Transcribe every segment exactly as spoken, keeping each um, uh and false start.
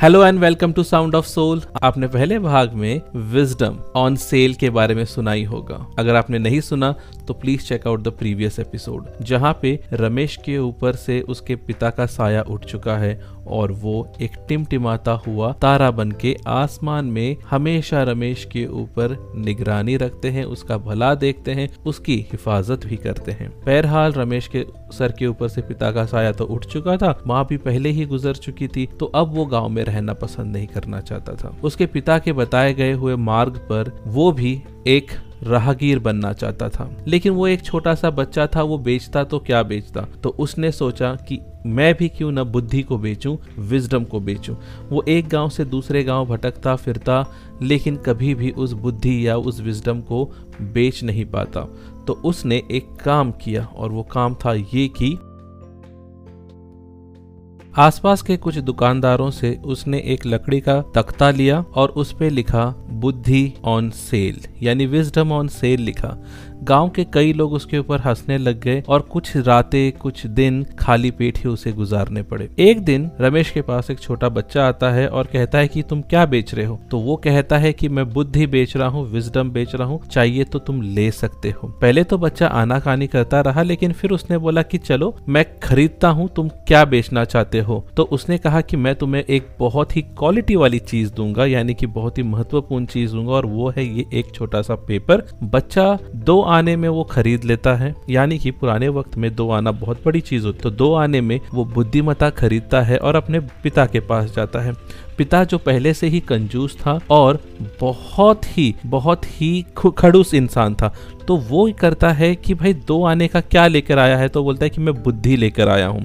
Hello and welcome to sound of soul. आपने पहले भाग में विजडम ऑन सेल के बारे में सुना ही होगा। अगर आपने नहीं सुना तो please check out the previous episode, जहां पे रमेश के ऊपर से उसके पिता का साया उठ चुका है और वो एक टिमटिमाता हुआ तारा बन के आसमान में हमेशा रमेश के ऊपर निगरानी रखते हैं, उसका भला देखते हैं, उसकी हिफाजत भी करते हैं। बहरहाल रमेश के सर के ऊपर से पिता का साया तो उठ चुका था, माँ भी पहले ही गुजर चुकी थी, तो अब वो गाँव में रहना पसंद नहीं करना चाहता था। उसके पिता के बताए गए हुए मार्ग पर वो भी एक राहगीर बनना चाहता था, लेकिन वो एक छोटा सा बच्चा था, वो बेचता तो क्या बेचता, तो उसने सोचा कि मैं भी क्यों ना बुद्धि को बेचूं, विजडम को बेचूं। वो एक गांव से दूसरे गांव भटकता फिरता, लेकिन कभी भी उस बुद्धि या उस विजडम को बेच नहीं पाता। तो उसने एक काम किया और वो काम था ये कि आसपास के कुछ दुकानदारों से उसने एक लकड़ी का तख्ता लिया और उस पे लिखा बुद्धि ऑन सेल, यानी विजडम ऑन सेल लिखा। गांव के कई लोग उसके ऊपर हंसने लग गए और कुछ रातें कुछ दिन खाली पेट ही उसे गुजारने पड़े। एक दिन रमेश के पास एक छोटा बच्चा आता है और कहता है कि तुम क्या बेच रहे हो, तो वो कहता है कि मैं बुद्धि बेच रहा हूँ, विजडम बेच रहा हूँ, चाहिए तो तुम ले सकते हो। पहले तो बच्चा आनाकानी करता रहा, लेकिन फिर उसने बोला कि चलो मैं खरीदता हूँ, तुम क्या बेचना चाहते हो। तो उसने कहा कि मैं तुम्हें एक बहुत ही क्वालिटी वाली चीज दूंगा, यानी कि बहुत ही महत्वपूर्ण चीज दूंगा, और वो है ये एक छोटा सा पेपर। बच्चा दो आने में वो खरीद लेता है, यानी कि पुराने वक्त में दो आना बहुत बड़ी चीज होती, तो दो आने में वो बुद्धिमता खरीदता है और अपने पिता के पास जाता है। पिता जो पहले से ही कंजूस था और बहुत ही बहुत ही खड़ूस इंसान था, तो वो करता है कि भाई दो आने का क्या लेकर आया है, तो बोलता है कि मैं बुद्धि लेकर आया हूँ।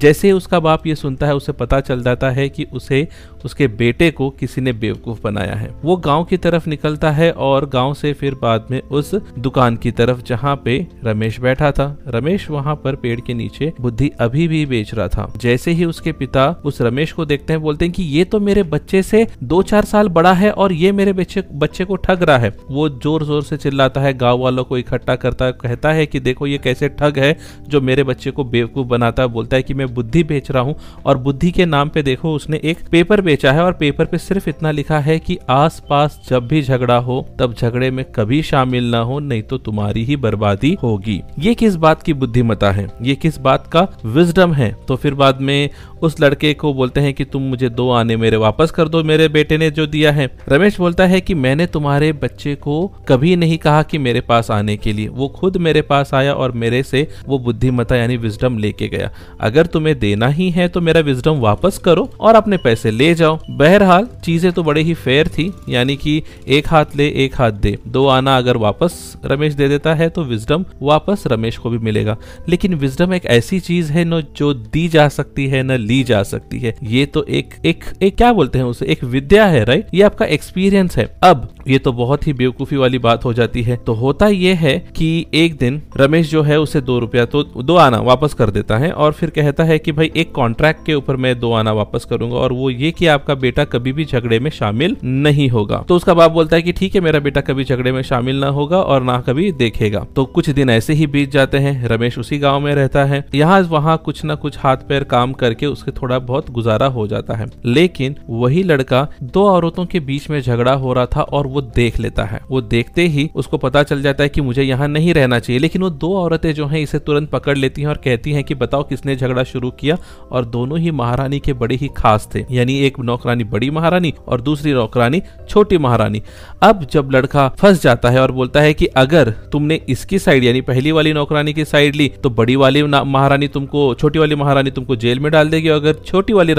जैसे ही उसका बाप ये सुनता है, उसे पता चल जाता है कि उसे उसके बेटे को किसी ने बेवकूफ़ बनाया है। वो गांव की तरफ निकलता है और गांव से फिर बाद में उस दुकान की तरफ जहाँ पे रमेश बैठा था। रमेश वहाँ पर पेड़ के नीचे बुद्धि अभी भी बेच रहा था। जैसे ही उसके पिता उस रमेश को देखते हैं, बोलते हैं कि ये तो मेरे बच्चे से दो चार साल बड़ा है और ये मेरे बच्चे बच्चे को ठग रहा है। वो जोर जोर से चिल्लाता है, गाँव वालों को इकट्ठा करता है, कहता है कि देखो ये कैसे ठग है जो मेरे बच्चे को बेवकूफ़ बनाता है। बोलता है कि मैं बुद्धि बेच रहा हूँ और बुद्धि के नाम पे देखो उसने एक पेपर बेचा है और पेपर पे सिर्फ इतना लिखा है कि आसपास जब भी झगड़ा हो तब झगड़े में कभी शामिल ना हो, नहीं तो तुम्हारी ही बर्बादी होगी। ये किस बात की बुद्धिमता है, ये किस बात का विजडम है। तो फिर बाद में उस लड़के को बोलते हैं कि तुम मुझे दो आने मेरे वापस कर दो, मेरे बेटे ने जो दिया है। रमेश बोलता है कि मैंने तुम्हारे बच्चे को कभी नहीं कहा कि मेरे पास आने के लिए, वो खुद मेरे पास आया और मेरे से वो बुद्धिमता यानी विजडम लेके गया। अगर तुम्हें देना ही है तो मेरा विजडम वापस करो और अपने पैसे ले जाओ। बहरहाल चीजें तो बड़ी ही फेयर थी, यानी कि एक हाथ ले एक हाथ दे। दो आना अगर वापस रमेश दे देता है तो विजडम वापस रमेश को भी मिलेगा। लेकिन विजडम एक ऐसी चीज है न जो दी जा सकती है न ली जा सकती है। ये तो एक एक एक क्या बोलते हैं उसे, एक विद्या है, राइट। ये आपका एक्सपीरियंस है। अब ये तो बहुत ही बेवकूफी वाली बात हो जाती है। तो होता ये है कि एक दिन रमेश जो है उसे दो रुपया तो दो आना वापस कर देता है और फिर कहता है कि भाई एक कॉन्ट्रैक्ट के ऊपर मैं दो आना वापस करूंगा, और वो ये कि आपका बेटा कभी भी झगड़े में शामिल नहीं होगा। तो उसका बाप बोलता है कि ठीक है, मेरा बेटा कभी झगड़े में शामिल ना होगा और ना कभी देखेगा। तो कुछ दिन ऐसे ही बीत जाते हैं। रमेश उसी गाँव में रहता है, यहाँ वहाँ कुछ ना कुछ हाथ पैर काम करके उसके थोड़ा बहुत गुजारा हो जाता है। लेकिन वही लड़का दो औरतों के बीच में झगड़ा हो रहा था और वो देख लेता है। वो देखते ही उसको पता चल जाता है कि मुझे यहाँ नहीं रहना चाहिए, लेकिन वो दो औरतें जो हैं इसे तुरंत पकड़ लेती हैं और कहती हैं कि बताओ किसने झगड़ा शुरू किया। और दोनों ही महारानी के बड़े ही खास थे, यानी एक नौकरानी बड़ी महारानी और दूसरी नौकरानी छोटी महारानी। अब जब लड़का फंस जाता है और बोलता है कि अगर तुमने इसकी साइड यानी पहली वाली नौकरानी की साइड ली तो बड़ी वाली महारानी तुमको छोटी वाली महारानी तुमको जेल में डाल देगी, और अगर छोटी वाली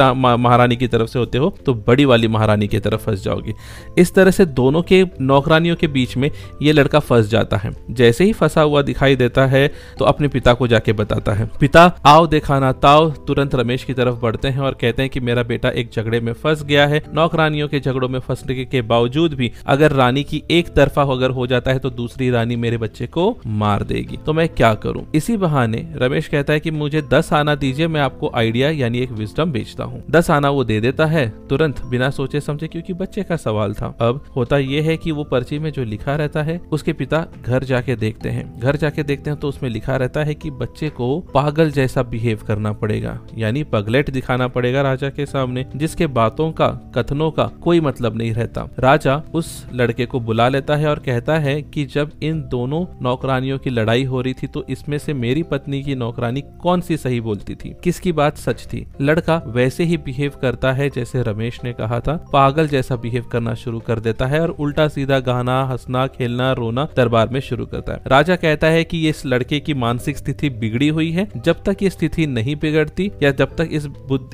महारानी की तरफ से होते हो तो बड़ी वाली महारानी की तरफ फंस जाओगी। इस तरह से दोनों के नौकरानियों के बीच में ये लड़का फंस जाता है। जैसे ही फंसा हुआ दिखाई देता है तो अपने पिता को जाके बताता है। पिता आओ देखाना ताओ तुरंत रमेश की तरफ बढ़ते हैं और कहते हैं कि मेरा बेटा एक झगड़े में फंस गया है। नौकरानियों के झगड़ों में फंसने के, के बावजूद भी अगर रानी की एक तरफा अगर हो जाता है तो दूसरी रानी मेरे बच्चे को मार देगी, तो मैं क्या करूँ। इसी बहाने रमेश कहता है कि मुझे दस आना दीजिए, मैं आपको आइडिया यानी एक विजडम बेचता हूँ। दस आना वो दे देता है। तुरंत बिना सोचे समझे, क्योंकि बच्चे का सवाल था। अब होता यह है कि वो पर्ची में जो लिखा रहता है उसके पिता घर जाके देखते हैं। घर जाके देखते हैं तो उसमें लिखा रहता है कि बच्चे को पागल जैसा बिहेव करना पड़ेगा, यानी पगलेट दिखाना पड़ेगा राजा के सामने, जिसके बातों का कथनों का कोई मतलब नहीं रहता। राजा उस लड़के को बुला लेता है और कहता है कि जब इन दोनों नौकरानियों की लड़ाई हो रही थी तो इसमें से मेरी पत्नी की नौकरानी कौन सी सही बोलती थी, किसकी बात सच थी। लड़का वैसे ही बिहेव करता है जैसे रमेश ने कहा था, पागल जैसा बिहेव करना शुरू कर देता है और उल्टा सीधा गाना, हंसना, खेलना, रोना दरबार में शुरू करता है। राजा कहता है कि इस लड़के की मानसिक स्थिति बिगड़ी हुई है, जब तक ये स्थिति नहीं बिगड़ती या जब तक इस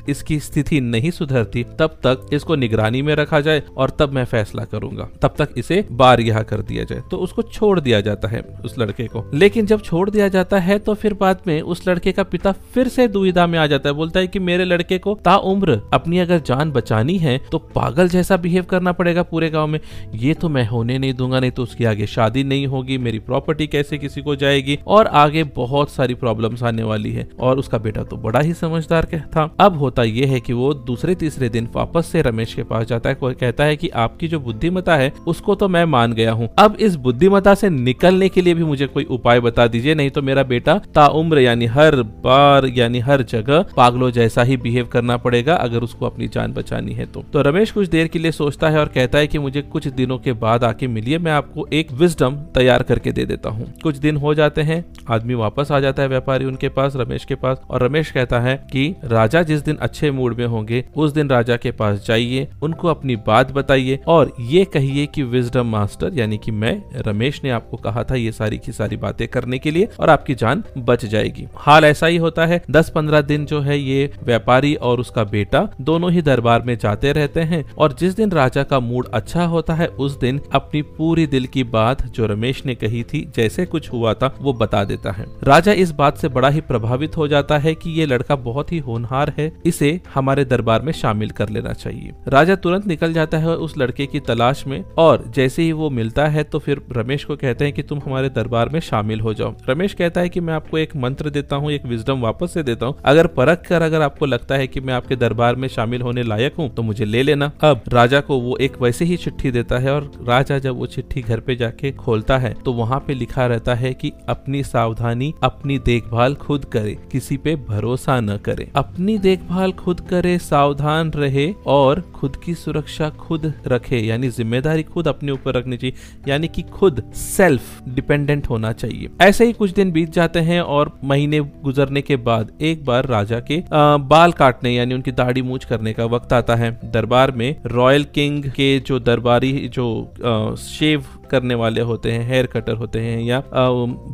इसकी स्थिति नहीं सुधरती तब तक इसको निगरानी में रखा जाए और तब मैं फैसला करूंगा, तब तक इसे बार यहाँ कर दिया जाए। तो उसको छोड़ दिया जाता है उस लड़के को। लेकिन जब छोड़ दिया जाता है तो फिर बाद में उस लड़के का पिता फिर से दुविधा में आ जाता है। बोलता है कि मेरे लड़के को ताउम्र अपनी अगर जान बचानी है तो पागल जैसा बिहेव करना पड़ेगा पूरे गांव में, ये तो मैं होने नहीं दूंगा, नहीं तो उसकी आगे शादी नहीं होगी, मेरी प्रॉपर्टी कैसे किसी को जाएगी और आगे बहुत सारी प्रॉब्लम्स आने वाली है। और उसका बेटा तो बड़ा ही समझदार था। अब होता यह है कि वो दूसरे तीसरे दिन वापस से रमेश के पास जाता है, कहता है कि आपकी जो बुद्धिमता है उसको तो मैं मान गया हूँ, अब इस बुद्धिमता से निकलने के लिए भी मुझे कोई उपाय बता दीजिए, नहीं तो मेरा बेटा ताउम्र यानी हर बार यानी हर जगह पागलों जैसा ही बिहेव करना पड़ेगा अगर उसको अपनी जान बचानी है तो। तो रमेश कुछ देर के लिए सोचता है और कहता है कि मुझे कुछ दिनों के बाद आके मिलिए, मैं आपको एक विजडम तैयार करके दे देता हूँ। कुछ दिन हो जाते हैं, आदमी वापस आ जाता है व्यापारी उनके पास, रमेश के पास, और रमेश कहता है कि राजा जिस दिन अच्छे मूड में होंगे उस दिन राजा के पास जाइए, उनको अपनी बात बताइए और ये कहिए कि विजडम मास्टर यानी कि मैं रमेश ने आपको कहा था ये सारी की सारी बातें करने के लिए और आपकी जान बच जाएगी। हाल ऐसा ही होता है। दस पंद्रह दिन जो है ये व्यापारी और उसका बेटा दोनों ही दरबार में जाते रहते हैं और जिस दिन राजा का मूड अच्छा होता है उस दिन अपनी पूरी दिल की बात जो रमेश ने कही थी, जैसे कुछ हुआ था, वो बता देता है। राजा इस बात से बड़ा ही प्रभावित हो जाता है कि ये लड़का बहुत ही होनहार है, इसे हमारे दरबार में शामिल कर लेना चाहिए। राजा तुरंत निकल जाता है उस लड़के की तलाश में और जैसे ही वो मिलता है तो फिर रमेश को कहते हैं कि तुम हमारे दरबार में शामिल हो जाओ। रमेश कहता है कि मैं आपको एक मंत्र देता हूँ, एक विजडम वापस से देता हूँ, अगर परख कर अगर आपको लगता है कि मैं आपके दरबार में शामिल होने लायक हूँ तो मुझे ले लेना। अब राजा को वो एक वैसे ही चिट्ठी देता है और राजा जब वो चिट्ठी घर पे जाके खोलता है तो वहाँ पे लिखा रहता है कि अपनी सावधानी अपनी देखभाल खुद करे, किसी पे भरोसा न करे। अपनी देखभाल खुद करे, सावधान रहे और खुद की सुरक्षा खुद रखे, यानी जिम्मेदारी खुद अपने ऊपर रखनी चाहिए, यानी कि खुद सेल्फ डिपेंडेंट होना चाहिए। ऐसे ही कुछ दिन बीत जाते हैं और महीने गुजरने के बाद एक बार राजा के आ, बाल काटने यानी उनकी दाढ़ी मूछ करने का वक्त आता है। दरबार में रॉयल किंग के जो दरबारी जो आ, शेव करने वाले होते हैं, हेयर कटर होते हैं या आ,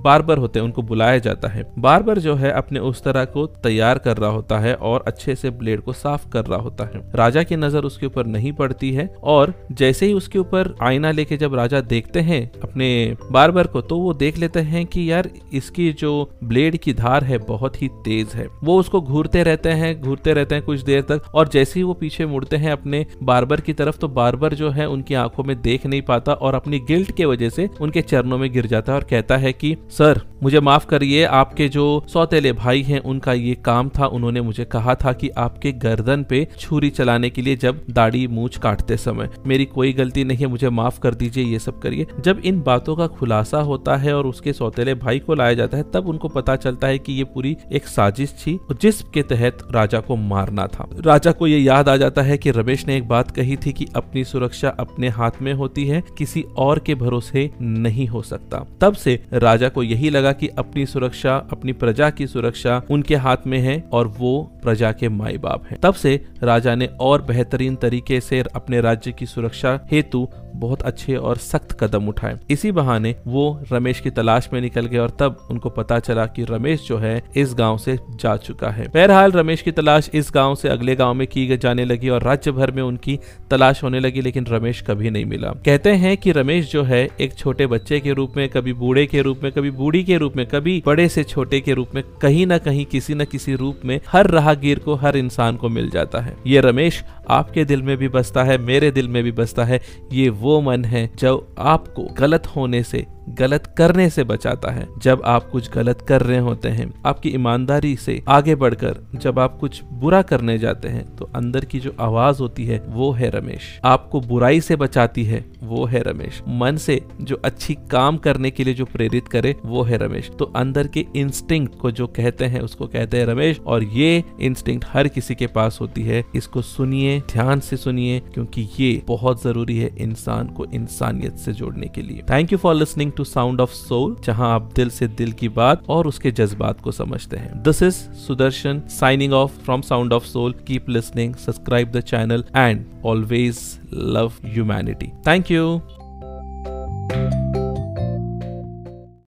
बार्बर होते हैं, उनको बुलाया जाता है। बार्बर जो है अपने उस तरह को तैयार कर रहा होता है और अच्छे से ब्लेड को साफ कर रहा होता है। राजा की नजर उसके ऊपर नहीं पड़ती है और जैसे ही उसके ऊपर आईना लेके जब राजा देखते हैं अपने बार्बर को तो वो देख लेते हैं कि यार इसकी जो ब्लेड की धार है बहुत ही तेज है। वो उसको घूरते रहते हैं घूरते रहते हैं कुछ देर तक और जैसे ही वो पीछे मुड़ते हैं अपने बार्बर की तरफ तो बार्बर जो है उनकी आंखों में देख नहीं पाता और अपनी गिल्ट के वजह से उनके चरणों में गिर जाता है और कहता है कि सर मुझे माफ करिए, आपके जो सौतेले भाई हैं उनका ये काम था, उन्होंने मुझे कहा था कि आपके गर्दन पे छुरी चलाने के लिए जब दाढ़ी मूछ काटते समय, मेरी कोई गलती नहीं है, मुझे माफ कर दीजिए, ये सब करिए। जब इन बातों का खुलासा होता है और उसके सौतेले भाई को लाया जाता है तब उनको पता चलता है कि ये पूरी एक साजिश थी जिसके तहत राजा को मारना था। राजा को ये याद आ जाता है कि रमेश ने एक बात कही थी कि अपनी सुरक्षा अपने हाथ में होती है, किसी और के भरोसे नहीं हो सकता। तब से राजा को यही लगा कि अपनी सुरक्षा, अपनी प्रजा की सुरक्षा उनके हाथ में है और वो प्रजा के माई बाप हैं। तब से राजा ने और बेहतरीन तरीके से अपने राज्य की सुरक्षा हेतु बहुत अच्छे और सख्त कदम उठाए। इसी बहाने वो रमेश की तलाश में निकल गए और तब उनको पता चला कि रमेश जो है इस गांव से जा चुका है। बहरहाल रमेश की तलाश इस गांव से अगले गांव में की जाने लगी और राज्य भर में उनकी तलाश होने लगी, लेकिन रमेश कभी नहीं मिला। कहते हैं कि रमेश जो है एक छोटे बच्चे के रूप में, कभी बूढ़े के रूप में, कभी बूढ़ी के रूप में, कभी बड़े से छोटे के रूप में, कहीं ना कहीं किसी न किसी रूप में हर राहगीर को, हर इंसान को मिल जाता है। ये रमेश आपके दिल में भी बसता है, मेरे दिल में भी बसता है। ये वो मन है जो आपको गलत होने से गलत करने से बचाता है। जब आप कुछ गलत कर रहे होते हैं, आपकी ईमानदारी से आगे बढ़कर जब आप कुछ बुरा करने जाते हैं, तो अंदर की जो आवाज होती है वो है रमेश, आपको बुराई से बचाती है वो है रमेश। मन से जो अच्छी काम करने के लिए जो प्रेरित करे वो है रमेश। तो अंदर के इंस्टिंक्ट को जो कहते हैं उसको कहते हैं रमेश, और ये इंस्टिंक्ट हर किसी के पास होती है। इसको सुनिए, ध्यान से सुनिए, क्योंकि ये बहुत जरूरी है इंसान को इंसानियत से जोड़ने के लिए। Thank you for listening to sound of soul, जहां आप दिल से दिल की बात और उसके जज्बात को समझते हैं। This is Sudarshan signing off from sound of soul. Keep listening, subscribe the channel and always love humanity. Thank you.